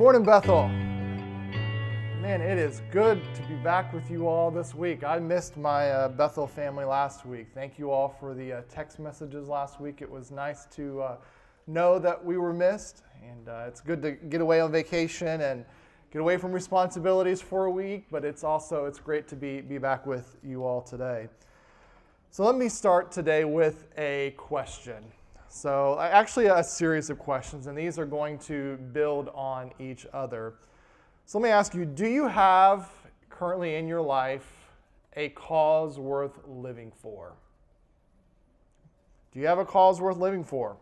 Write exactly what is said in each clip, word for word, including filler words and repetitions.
morning, Bethel. Man, it is good to be back with you all this week. I missed my uh, Bethel family last week. Thank you all for the uh, text messages last week. It was nice to uh, know that we were missed, and uh, it's good to get away on vacation and get away from responsibilities for a week, but it's also it's great to be, be back with you all today. So let me start today with a question. So actually a series of questions, and these are going to build on each other. So let me ask you, do you have currently in your life a cause worth living for? Do you have a cause worth living for?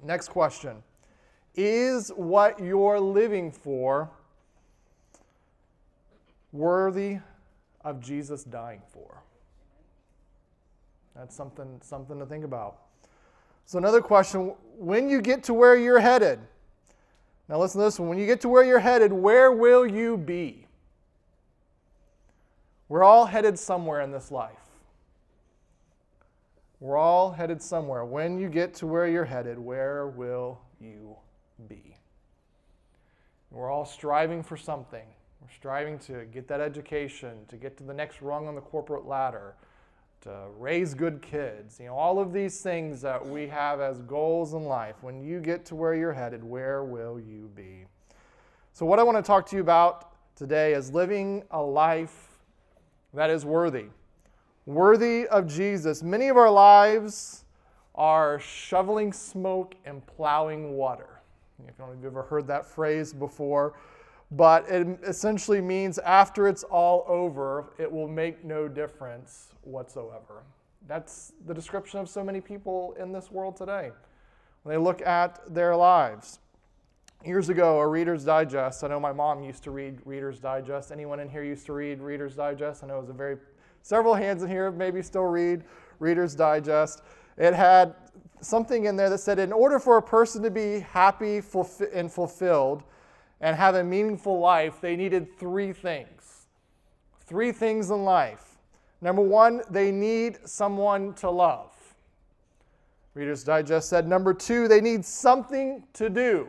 Yeah. Next question. Is what you're living for worthy of Jesus dying for? That's something, something to think about. So another question, when you get to where you're headed, now listen to this one, when you get to where you're headed, where will you be? We're all headed somewhere in this life. We're all headed somewhere. When you get to where you're headed, where will you be? We're all striving for something. We're striving to get that education, to get to the next rung on the corporate ladder, to raise good kids, you know, all of these things that we have as goals in life. When you get to where you're headed, where will you be? So what I want to talk to you about today is living a life that is worthy, worthy of Jesus. Many of our lives are shoveling smoke and plowing water. I don't know if you've ever heard that phrase before, but it essentially means after it's all over, it will make no difference whatsoever. That's the description of so many people in this world today when they look at their lives. Years ago, a Reader's Digest, I know my mom used to read Reader's Digest. Anyone in here used to read Reader's Digest? I know it was a very, several hands in here maybe still read Reader's Digest. It had something in there that said, in order for a person to be happy and fulfilled, and have a meaningful life, they needed three things. Three things in life. Number one, they need someone to love. Reader's Digest said, number two, they need something to do.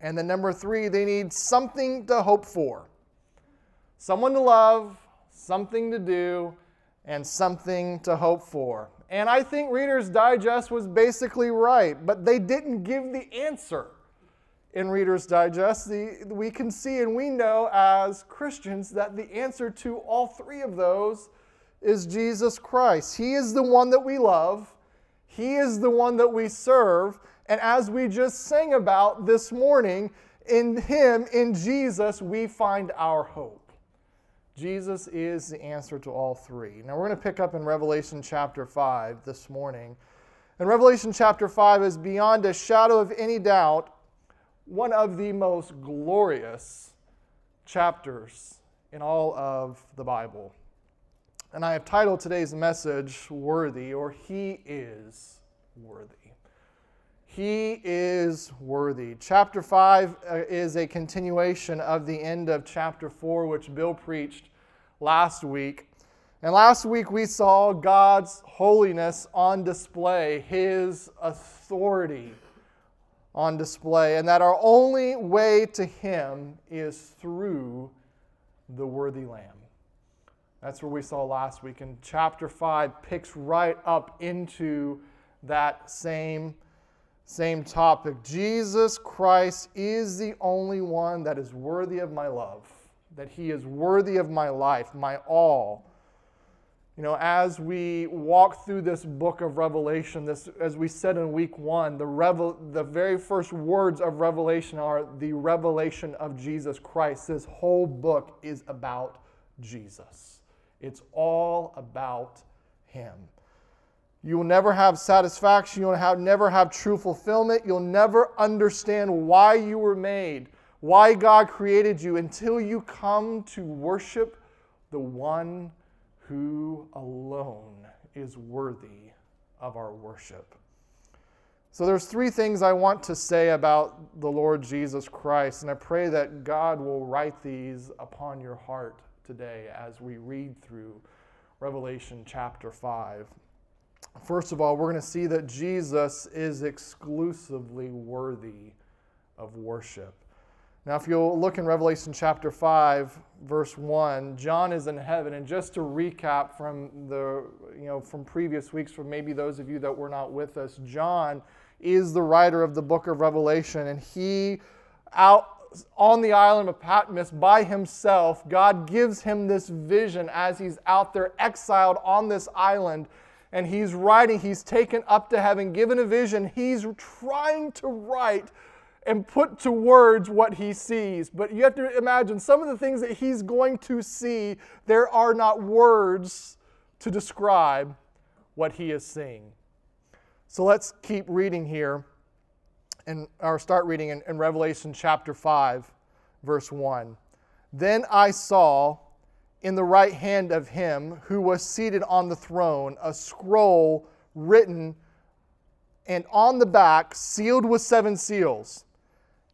And then number three, they need something to hope for. Someone to love, something to do, and something to hope for. And I think Reader's Digest was basically right, but they didn't give the answer. In Reader's Digest, the, we can see and we know as Christians that the answer to all three of those is Jesus Christ. He is the one that we love. He is the one that we serve. And as we just sang about this morning, in Him, in Jesus, we find our hope. Jesus is the answer to all three. Now we're going to pick up in Revelation chapter five this morning. And Revelation chapter five is beyond a shadow of any doubt one of the most glorious chapters in all of the Bible. And I have titled today's message, Worthy, or He is Worthy. He is worthy. Chapter five uh, is a continuation of the end of chapter four, which Bill preached last week. And last week we saw God's holiness on display, His authority on display, and that our only way to Him is through the worthy Lamb. That's where we saw last week, and chapter five picks right up into that same, same topic. Jesus Christ is the only one that is worthy of my love, that He is worthy of my life, my all. You know, as we walk through this book of Revelation, this, as we said in week one, the revel, the very first words of Revelation are the revelation of Jesus Christ. This whole book is about Jesus. It's all about Him. You will never have satisfaction. You'll have, never have true fulfillment. You'll never understand why you were made, why God created you, until you come to worship the one who alone is worthy of our worship. So there's three things I want to say about the Lord Jesus Christ, and I pray that God will write these upon your heart today as we read through Revelation chapter five. First of all, we're going to see that Jesus is exclusively worthy of worship. Now, if you'll look in Revelation chapter five, verse one, John is in heaven. And just to recap from the, you know, from previous weeks, for maybe those of you that were not with us, John is the writer of the book of Revelation, and he, out on the island of Patmos by himself, God gives him this vision as he's out there exiled on this island, and he's writing, he's taken up to heaven, given a vision. He's trying to write and put to words what he sees. But you have to imagine some of the things that he's going to see, there are not words to describe what he is seeing. So let's keep reading here, and or start reading in, in Revelation chapter five, verse one. Then I saw in the right hand of him who was seated on the throne a scroll written, and on the back sealed with seven seals.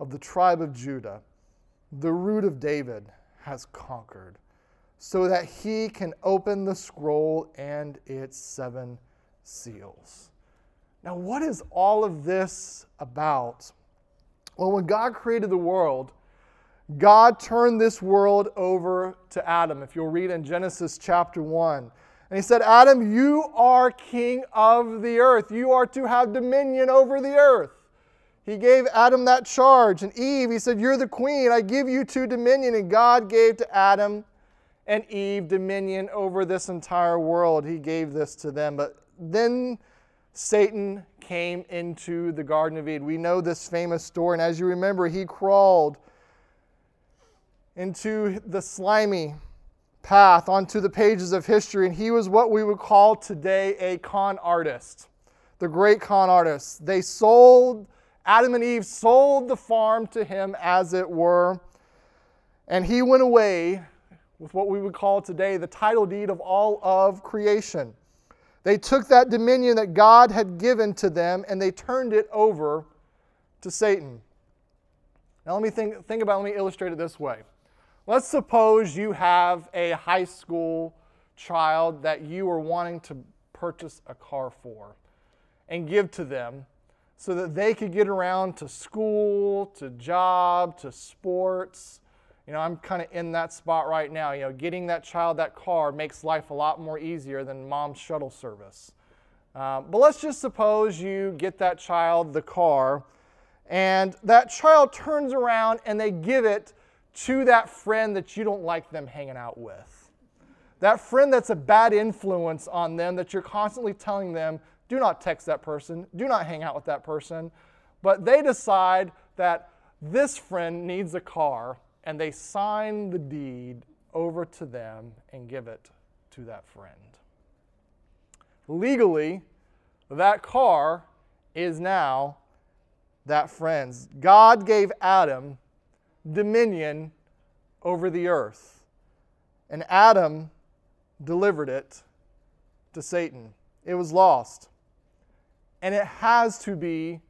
of the tribe of Judah, the Root of David, has conquered, so that he can open the scroll and its seven seals." Now, what is all of this about? Well, when God created the world, God turned this world over to Adam. If you'll read in Genesis chapter one, and he said, "Adam, you are king of the earth. You are to have dominion over the earth." He gave Adam that charge. And Eve, he said, "You're the queen. I give you two dominion." And God gave to Adam and Eve dominion over this entire world. He gave this to them. But then Satan came into the Garden of Eden. We know this famous story, and as you remember, he crawled into the slimy path onto the pages of history, and he was what we would call today a con artist, the great con artist. They sold, Adam and Eve sold the farm to him, as it were, and he went away with what we would call today the title deed of all of creation. They took that dominion that God had given to them and they turned it over to Satan. Now let me think, think about, let me illustrate it this way. Let's suppose you have a high school child that you are wanting to purchase a car for and give to them so that they could get around to school, to job, to sports. You know, I'm kind of in that spot right now. You know, getting that child that car makes life a lot more easier than mom's shuttle service. Uh, but let's just suppose you get that child the car, and that child turns around and they give it to that friend that you don't like them hanging out with. That friend that's a bad influence on them, that you're constantly telling them, do not text that person, do not hang out with that person. But they decide that this friend needs a car, and they sign the deed over to them and give it to that friend. Legally, that car is now that friend's. God gave Adam dominion over the earth, and Adam delivered it to Satan. It was lost, and it has to be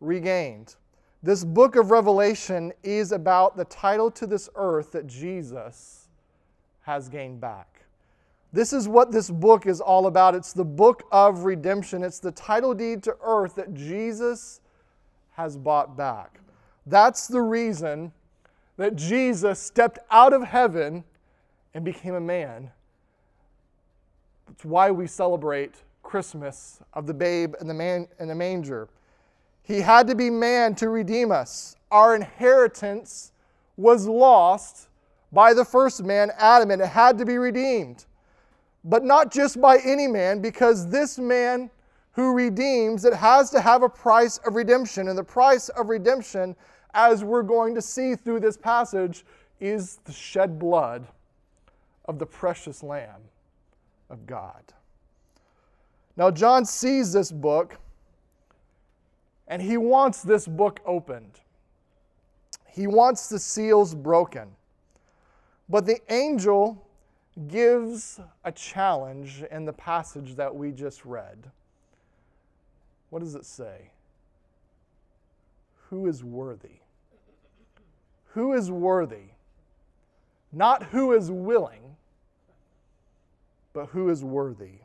regained. This book of Revelation is about the title to this earth that Jesus has gained back. This is what this book is all about. It's the book of redemption. It's the title deed to earth that Jesus has bought back. That's the reason that Jesus stepped out of heaven and became a man. It's why we celebrate Christmas of the babe and the man in the manger. He had to be man to redeem us. Our inheritance was lost by the first man, Adam, and it had to be redeemed. But not just by any man, because this man who redeems it has to have a price of redemption. And the price of redemption, as we're going to see through this passage, is the shed blood of the precious Lamb of God. Now, John sees this book, and he wants this book opened. He wants the seals broken. But the angel gives a challenge in the passage that we just read. What does it say? Who is worthy? Who is worthy? Not who is willing, but who is worthy.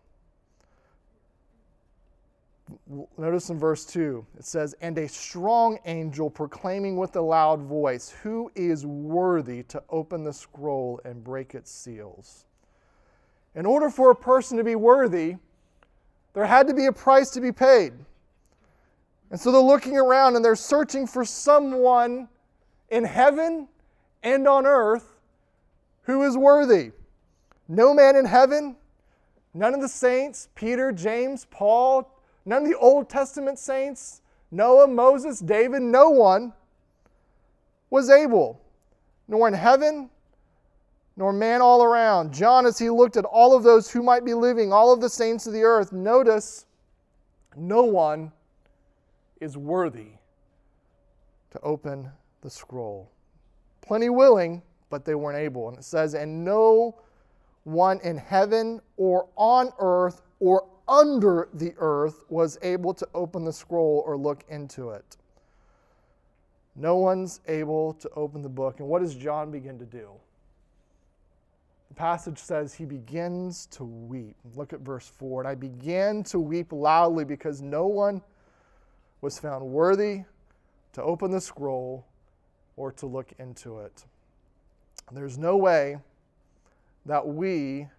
Notice in verse two, it says, "And a strong angel proclaiming with a loud voice, who is worthy to open the scroll and break its seals?" In order for a person to be worthy, there had to be a price to be paid. And so they're looking around and they're searching for someone in heaven and on earth who is worthy. No man in heaven, none of the saints, Peter, James, Paul, none of the Old Testament saints, Noah, Moses, David, no one was able, nor in heaven, nor man all around. John, as he looked at all of those who might be living, all of the saints of the earth, notice no one is worthy to open the scroll. Plenty willing, but they weren't able. And it says, and no one in heaven or on earth or under the earth was able to open the scroll or look into it. No one's able to open the book. And what does John begin to do? The passage says he begins to weep. Look at verse four. "And I began to weep loudly because no one was found worthy to open the scroll or to look into it." There's no way that we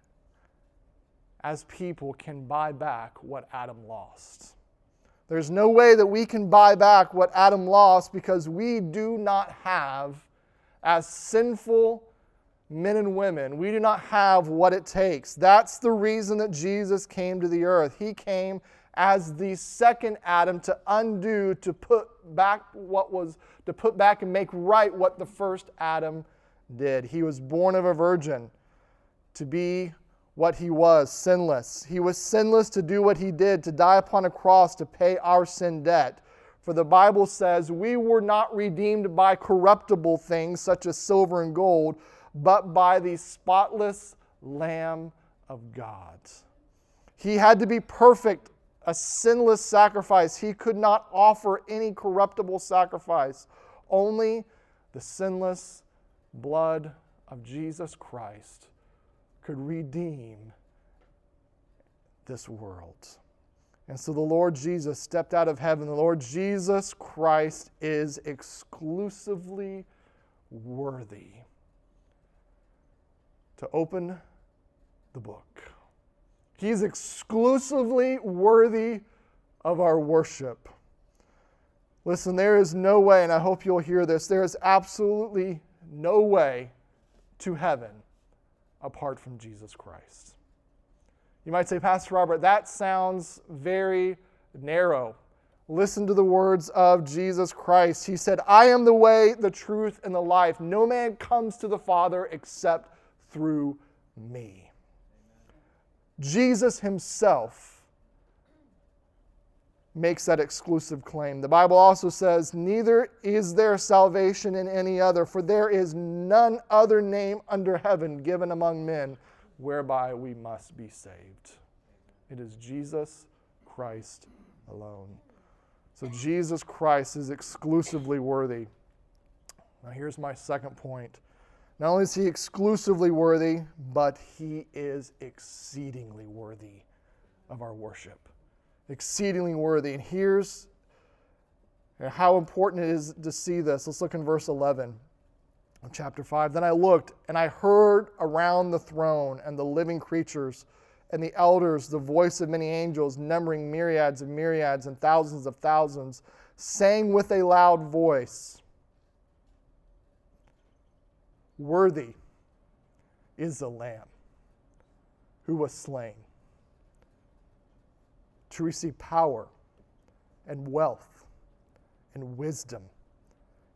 as people can buy back what Adam lost. There's no way that we can buy back what Adam lost, because we do not have, as sinful men and women, we do not have what it takes. That's the reason that Jesus came to the earth. He came as the second Adam to undo, to put back what was, to put back and make right what the first Adam did. He was born of a virgin to be what he was, sinless. He was sinless to do what he did, to die upon a cross, to pay our sin debt. For the Bible says, we were not redeemed by corruptible things such as silver and gold, but by the spotless Lamb of God. He had to be perfect, a sinless sacrifice. He could not offer any corruptible sacrifice, only the sinless blood of Jesus Christ could redeem this world. And so the Lord Jesus stepped out of heaven. The Lord Jesus Christ is exclusively worthy to open the book. He's exclusively worthy of our worship. Listen, there is no way, and I hope you'll hear this, there is absolutely no way to heaven apart from Jesus Christ. You might say, "Pastor Robert, that sounds very narrow." Listen to the words of Jesus Christ. He said, "I am the way, the truth, and the life. No man comes to the Father except through me." Jesus himself makes that exclusive claim. The Bible also says, "Neither is there salvation in any other, for there is none other name under heaven given among men whereby we must be saved." It is Jesus Christ alone. So Jesus Christ is exclusively worthy. Now here's my second point. Not only is he exclusively worthy, but he is exceedingly worthy of our worship. Exceedingly worthy. And here's how important it is to see this. Let's look in verse eleven of chapter five. "Then I looked, and I heard around the throne and the living creatures and the elders the voice of many angels, numbering myriads of myriads and thousands of thousands, saying with a loud voice, worthy is the Lamb who was slain to receive power and wealth and wisdom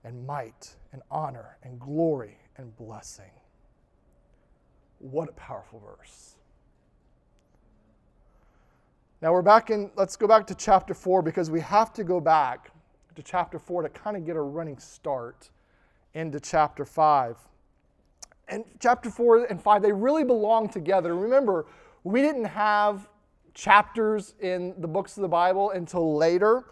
and might and honor and glory and blessing." What a powerful verse. Now we're back in, let's go back to chapter four, because we have to go back to chapter four to kind of get a running start into chapter five. And chapter four and five, they really belong together. Remember, we didn't have chapters in the books of the Bible until later.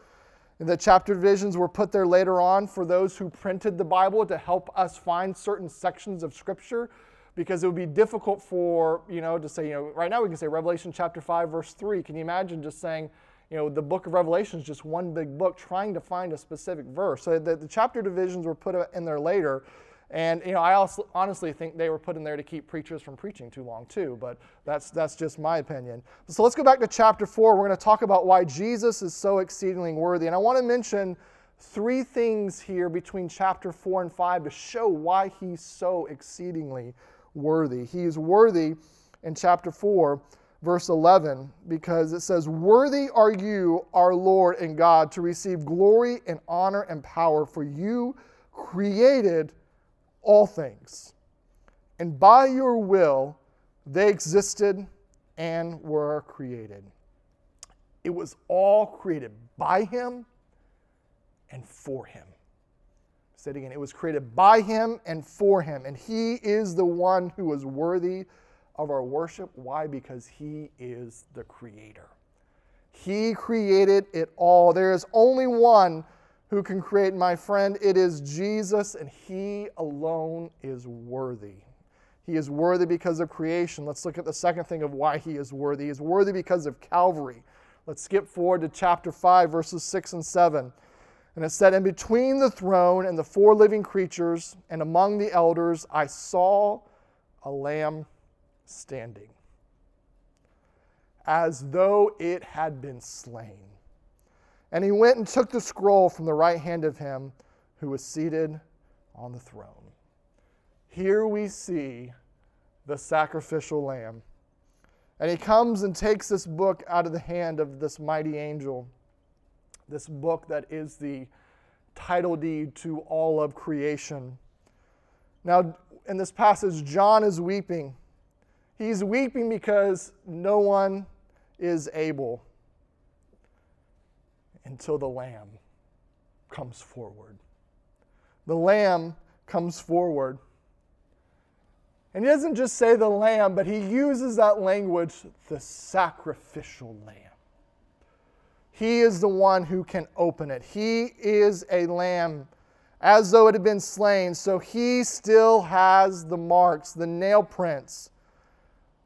The chapter divisions were put there later on for those who printed the Bible to help us find certain sections of Scripture, because it would be difficult for, you know, to say, you know, right now we can say Revelation chapter five, verse three. Can you imagine just saying, you know, the book of Revelation is just one big book, trying to find a specific verse? So the, the chapter divisions were put in there later. And, you know, I also honestly think they were put in there to keep preachers from preaching too long, too. But that's that's just my opinion. So let's go back to chapter four. We're going to talk about why Jesus is so exceedingly worthy. And I want to mention three things here between chapter four and five to show why he's so exceedingly worthy. He is worthy in chapter four, verse eleven, because it says, "Worthy are you, our Lord and God, to receive glory and honor and power, for you created all things, and by your will they existed and were created." It was all created by him and for him. Say it again. It was created by him and for him. And he is the one who is worthy of our worship. Why? Because he is the creator. He created it all. There is only one who can create, my friend. It is Jesus, and he alone is worthy. He is worthy because of creation. Let's look at the second thing of why he is worthy. He is worthy because of Calvary. Let's skip forward to chapter five, verses six and seven. And it said, "And between the throne and the four living creatures and among the elders, I saw a lamb standing, as though it had been slain. And he went and took the scroll from the right hand of him who was seated on the throne." Here we see the sacrificial lamb. And he comes and takes this book out of the hand of this mighty angel, this book that is the title deed to all of creation. Now, in this passage, John is weeping. He's weeping because no one is able until the Lamb comes forward. The Lamb comes forward. And he doesn't just say the Lamb, but he uses that language, the sacrificial Lamb. He is the one who can open it. He is a Lamb, as though it had been slain. So he still has the marks, the nail prints.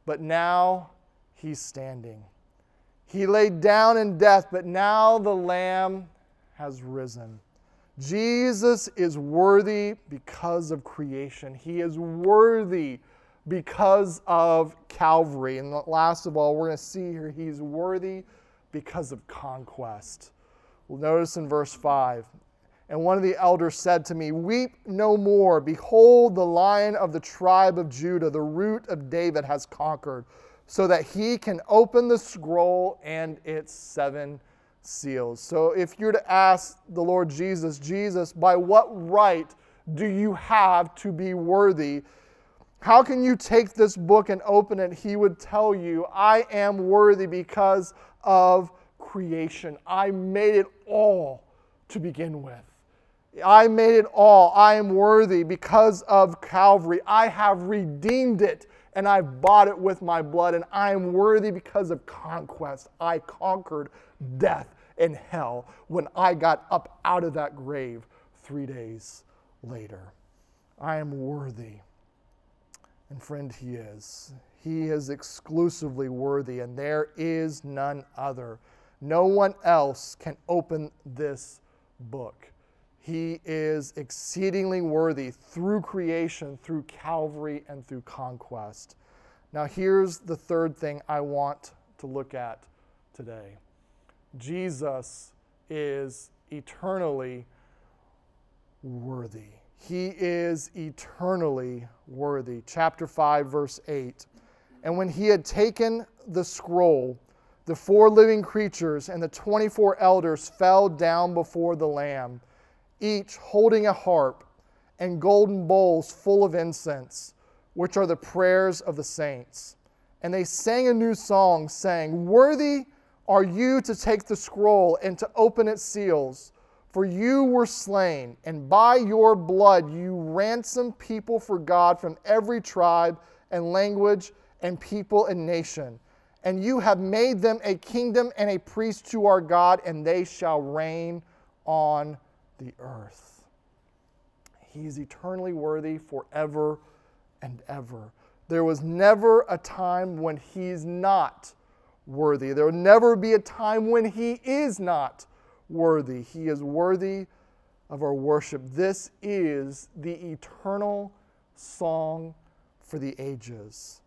But now he's standing. He laid down in death, but now the Lamb has risen. Jesus is worthy because of creation. He is worthy because of Calvary. And last of all, we're going to see here, he's worthy because of conquest. Well, notice in verse five, "And one of the elders said to me, 'Weep no more. Behold, the Lion of the tribe of Judah, the Root of David, has conquered, so that he can open the scroll and its seven seals.'" So if you're to ask the Lord Jesus, "Jesus, by what right do you have to be worthy? How can you take this book and open it?" He would tell you, "I am worthy because of creation. I made it all to begin with. I made it all. I am worthy because of Calvary. I have redeemed it. And I bought it with my blood, and I am worthy because of conquest. I conquered death and hell when I got up out of that grave three days later. I am worthy." And friend, he is. He is exclusively worthy, and there is none other. No one else can open this book. He is exceedingly worthy through creation, through Calvary, and through conquest. Now, here's the third thing I want to look at today. Jesus is eternally worthy. He is eternally worthy. Chapter five, verse eight. "And when he had taken the scroll, the four living creatures and the twenty-four elders fell down before the Lamb, each holding a harp and golden bowls full of incense, which are the prayers of the saints. And they sang a new song, saying, 'Worthy are you to take the scroll and to open its seals, For you were slain, and by your blood you ransomed people for God from every tribe and language and people and nation. And you have made them a kingdom and a priest to our God, and they shall reign on the earth. He is eternally worthy forever and ever. There was never a time when he's not worthy. There will never be a time when he is not worthy. He is worthy of our worship. This is the eternal song for the ages.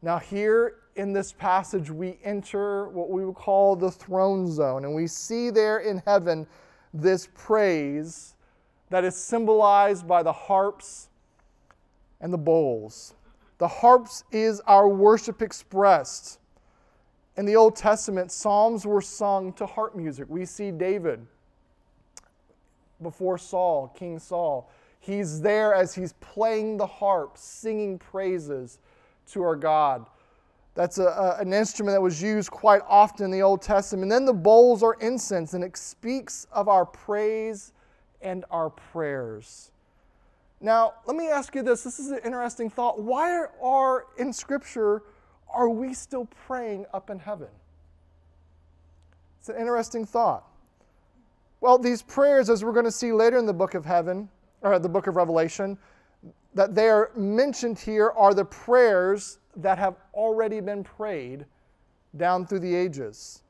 Now here in this passage, we enter what we would call the throne zone, and we see there in heaven this praise that is symbolized by the harps and the bowls. The harps is our worship expressed. In the Old Testament, psalms were sung to harp music. We see David before Saul, King Saul. He's there as he's playing the harp, singing praises to our God. That's a, a, an instrument that was used quite often in the Old Testament. And then the bowls are incense, and it speaks of our praise and our prayers. Now, let me ask you this. This is an interesting thought. Why are, in Scripture, are we still praying up in heaven? It's an interesting thought. Well, these prayers, as we're going to see later in the book of heaven, or the book of Revelation, that they are mentioned here are the prayers that have already been prayed down through the ages.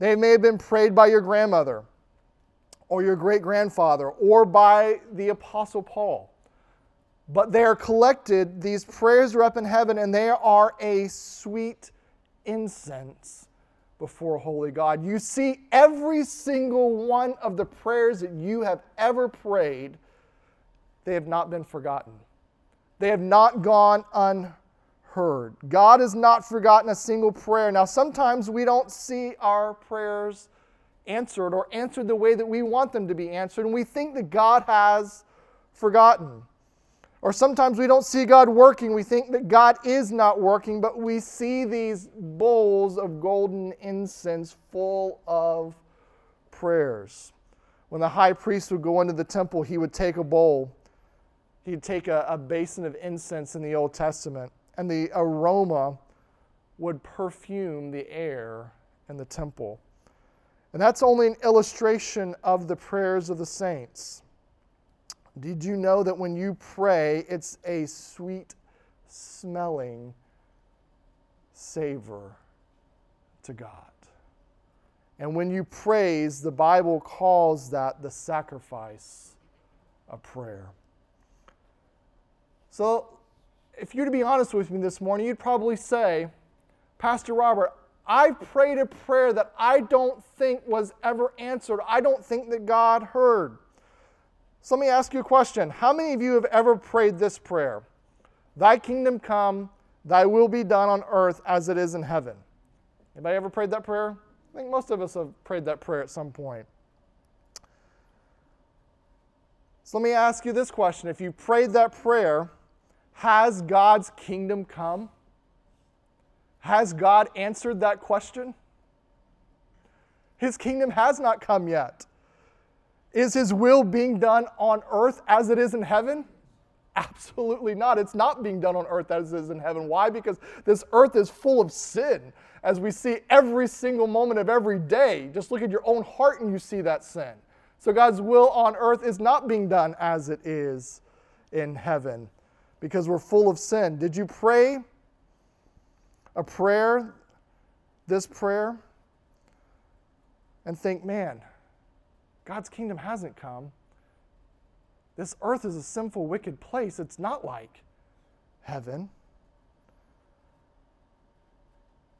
They may have been prayed by your grandmother or your great-grandfather or by the Apostle Paul. But they are collected, these prayers are up in heaven, and they are a sweet incense before holy God. You see, every single one of the prayers that you have ever prayed, they have not been forgotten. They have not gone unheard. God has not forgotten a single prayer. Now, sometimes we don't see our prayers answered or answered the way that we want them to be answered, and we think that God has forgotten. Or sometimes we don't see God working. We think that God is not working, but we see these bowls of golden incense full of prayers. When the high priest would go into the temple, he would take a bowl. He'd take a, a basin of incense in the Old Testament, and the aroma would perfume the air in the temple. And that's only an illustration of the prayers of the saints. Did you know that when you pray, it's a sweet-smelling savor to God? And when you praise, the Bible calls that the sacrifice of prayer. So, if you're to be honest with me this morning, you'd probably say, Pastor Robert, I prayed a prayer that I don't think was ever answered. I don't think that God heard. So let me ask you a question. How many of you have ever prayed this prayer? Thy kingdom come, thy will be done on earth as it is in heaven. Anybody ever prayed that prayer? I think most of us have prayed that prayer at some point. So let me ask you this question. If you prayed that prayer, has God's kingdom come? Has God answered that question? His kingdom has not come yet. Is his will being done on earth as it is in heaven? Absolutely not. It's not being done on earth as it is in heaven. Why? Because this earth is full of sin, as we see every single moment of every day. Just look at your own heart and you see that sin. So God's will on earth is not being done as it is in heaven, because we're full of sin. Did you pray a prayer, this prayer, and think, man, God's kingdom hasn't come. This earth is a sinful, wicked place. It's not like heaven.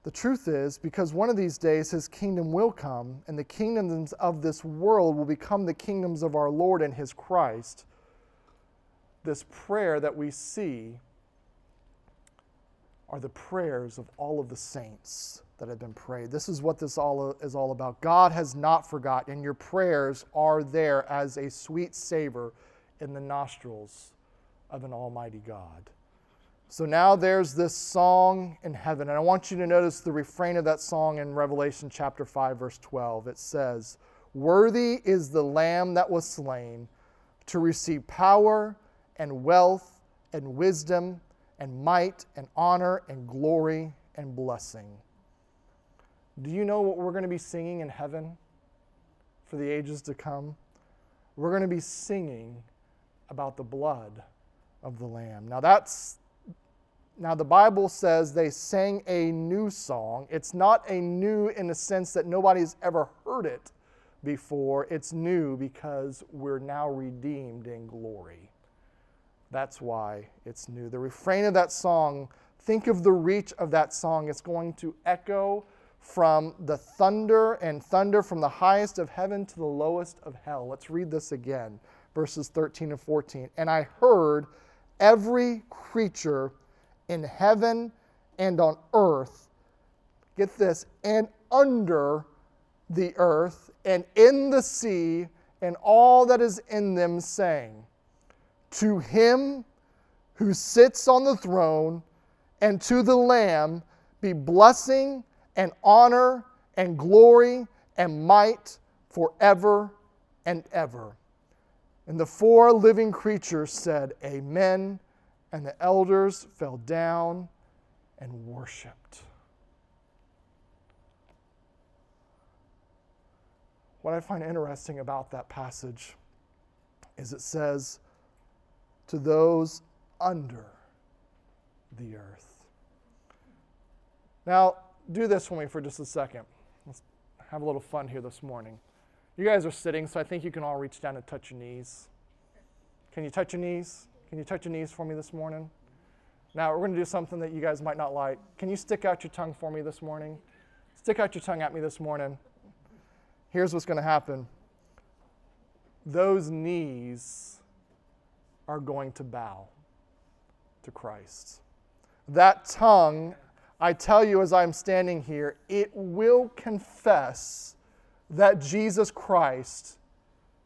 The truth is, because one of these days his kingdom will come, and the kingdoms of this world will become the kingdoms of our Lord and his Christ, this prayer that we see are the prayers of all of the saints that have been prayed. This is what this all is all about. God has not forgotten, and your prayers are there as a sweet savor in the nostrils of an almighty God. So now there's this song in heaven, and I want you to notice the refrain of that song in Revelation chapter five, verse twelve. It says, Worthy is the Lamb that was slain to receive power and wealth and wisdom and might and honor and glory and blessing. Do you know what we're going to be singing in heaven for the ages to come? We're going to be singing about the blood of the Lamb. Now that's Now the Bible says they sang a new song. It's not a new in the sense that nobody's ever heard it before. It's new because we're now redeemed in glory. That's why it's new. The refrain of that song, think of the reach of that song. It's going to echo from the thunder and thunder from the highest of heaven to the lowest of hell. Let's read this again, verses thirteen and fourteen. And I heard every creature in heaven and on earth, get this, and under the earth and in the sea and all that is in them, saying, to him who sits on the throne and to the Lamb be blessing and honor and glory and might forever and ever. And the four living creatures said, Amen. And the elders fell down and worshipped. What I find interesting about that passage is it says, to those under the earth. Now, do this with me for just a second. Let's have a little fun here this morning. You guys are sitting, so I think you can all reach down and touch your knees. Can you touch your knees? Can you touch your knees for me this morning? Now, we're going to do something that you guys might not like. Can you stick out your tongue for me this morning? Stick out your tongue at me this morning. Here's what's going to happen. Those knees are going to bow to Christ. That tongue, I tell you as I'm standing here, it will confess that Jesus Christ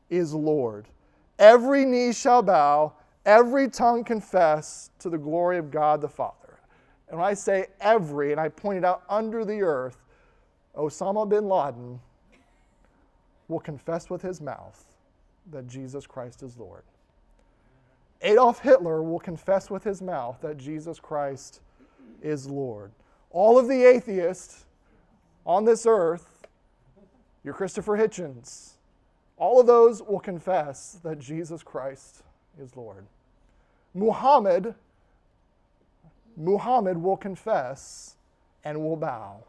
is Lord. Every knee shall bow. Every tongue confess to the glory of God the Father. And when I say every, and I pointed out under the earth, Osama bin Laden will confess with his mouth that Jesus Christ is Lord. Adolf Hitler will confess with his mouth that Jesus Christ is Lord. All of the atheists on this earth, your Christopher Hitchens, all of those will confess that Jesus Christ is Lord. Muhammad, Muhammad will confess and will bow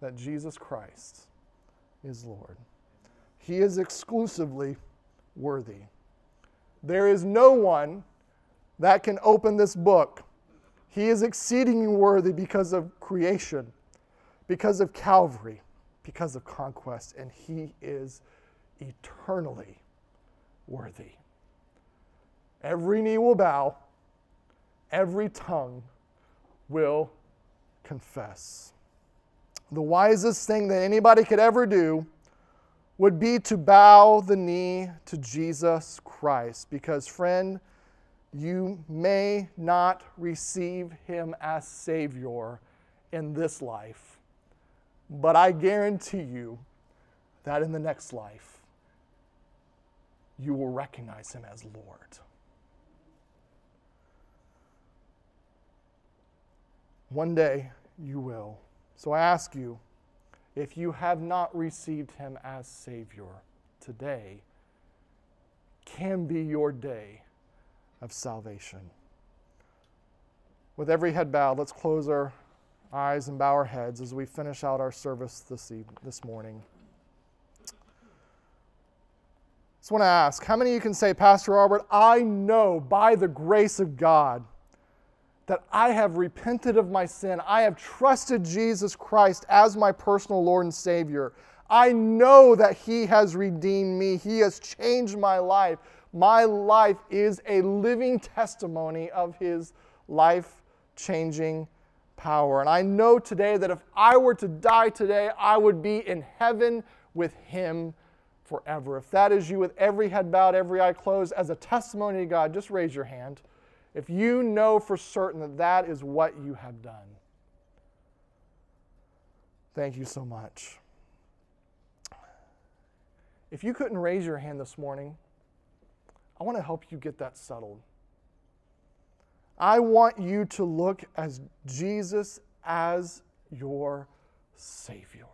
that Jesus Christ is Lord. He is exclusively worthy. There is no one that can open this book. He is exceedingly worthy because of creation, because of Calvary, because of conquest, and he is eternally worthy. Every knee will bow, every tongue will confess. The wisest thing that anybody could ever do would be to bow the knee to Jesus Christ, because, friend, you may not receive him as Savior in this life, but I guarantee you that in the next life, you will recognize him as Lord. One day you will. So I ask you, if you have not received him as Savior, today can be your day of salvation. With every head bowed, let's close our eyes and bow our heads as we finish out our service this evening, this morning. I just want to ask, how many of you can say, Pastor Robert, I know by the grace of God that I have repented of my sin. I have trusted Jesus Christ as my personal Lord and Savior. I know that he has redeemed me. He has changed my life. My life is a living testimony of his life-changing power. And I know today that if I were to die today, I would be in heaven with him forever. If that is you, with every head bowed, every eye closed, as a testimony to God, just raise your hand. If you know for certain that that is what you have done. Thank you so much. If you couldn't raise your hand this morning, I want to help you get that settled. I want you to look at Jesus as your Savior.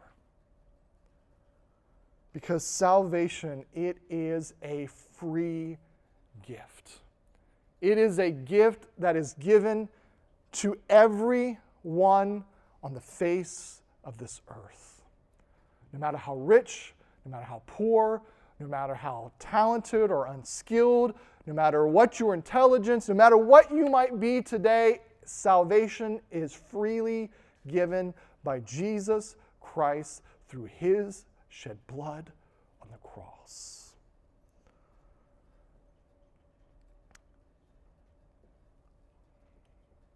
Because salvation, it is a free gift. It is a gift that is given to everyone on the face of this earth. No matter how rich, no matter how poor, no matter how talented or unskilled, no matter what your intelligence, no matter what you might be today, salvation is freely given by Jesus Christ through his shed blood on the cross.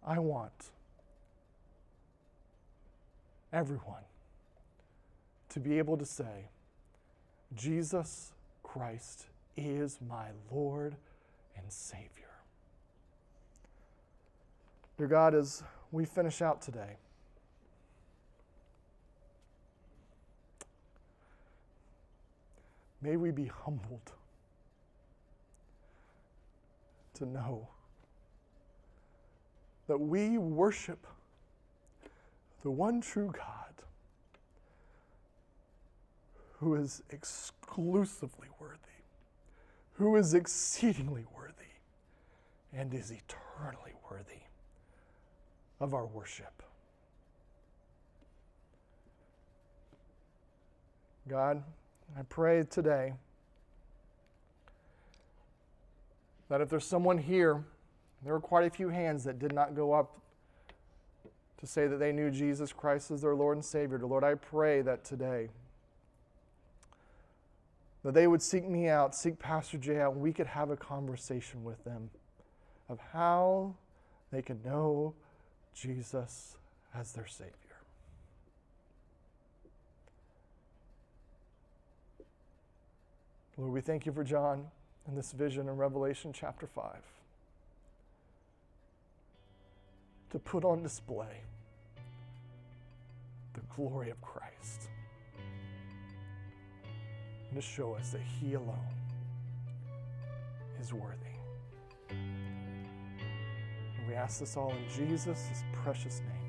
I want everyone to be able to say, Jesus Christ is my Lord and Savior. Dear God, as we finish out today, may we be humbled to know that we worship the one true God who is exclusively worthy, who is exceedingly worthy, and is eternally worthy of our worship. God, I pray today that if there's someone here, there were quite a few hands that did not go up to say that they knew Jesus Christ as their Lord and Savior. Lord, I pray that today that they would seek me out, seek Pastor Jay out, and we could have a conversation with them of how they can know Jesus as their Savior. Lord, we thank you for John and this vision in Revelation chapter five to put on display the glory of Christ and to show us that he alone is worthy. And we ask this all in Jesus' precious name.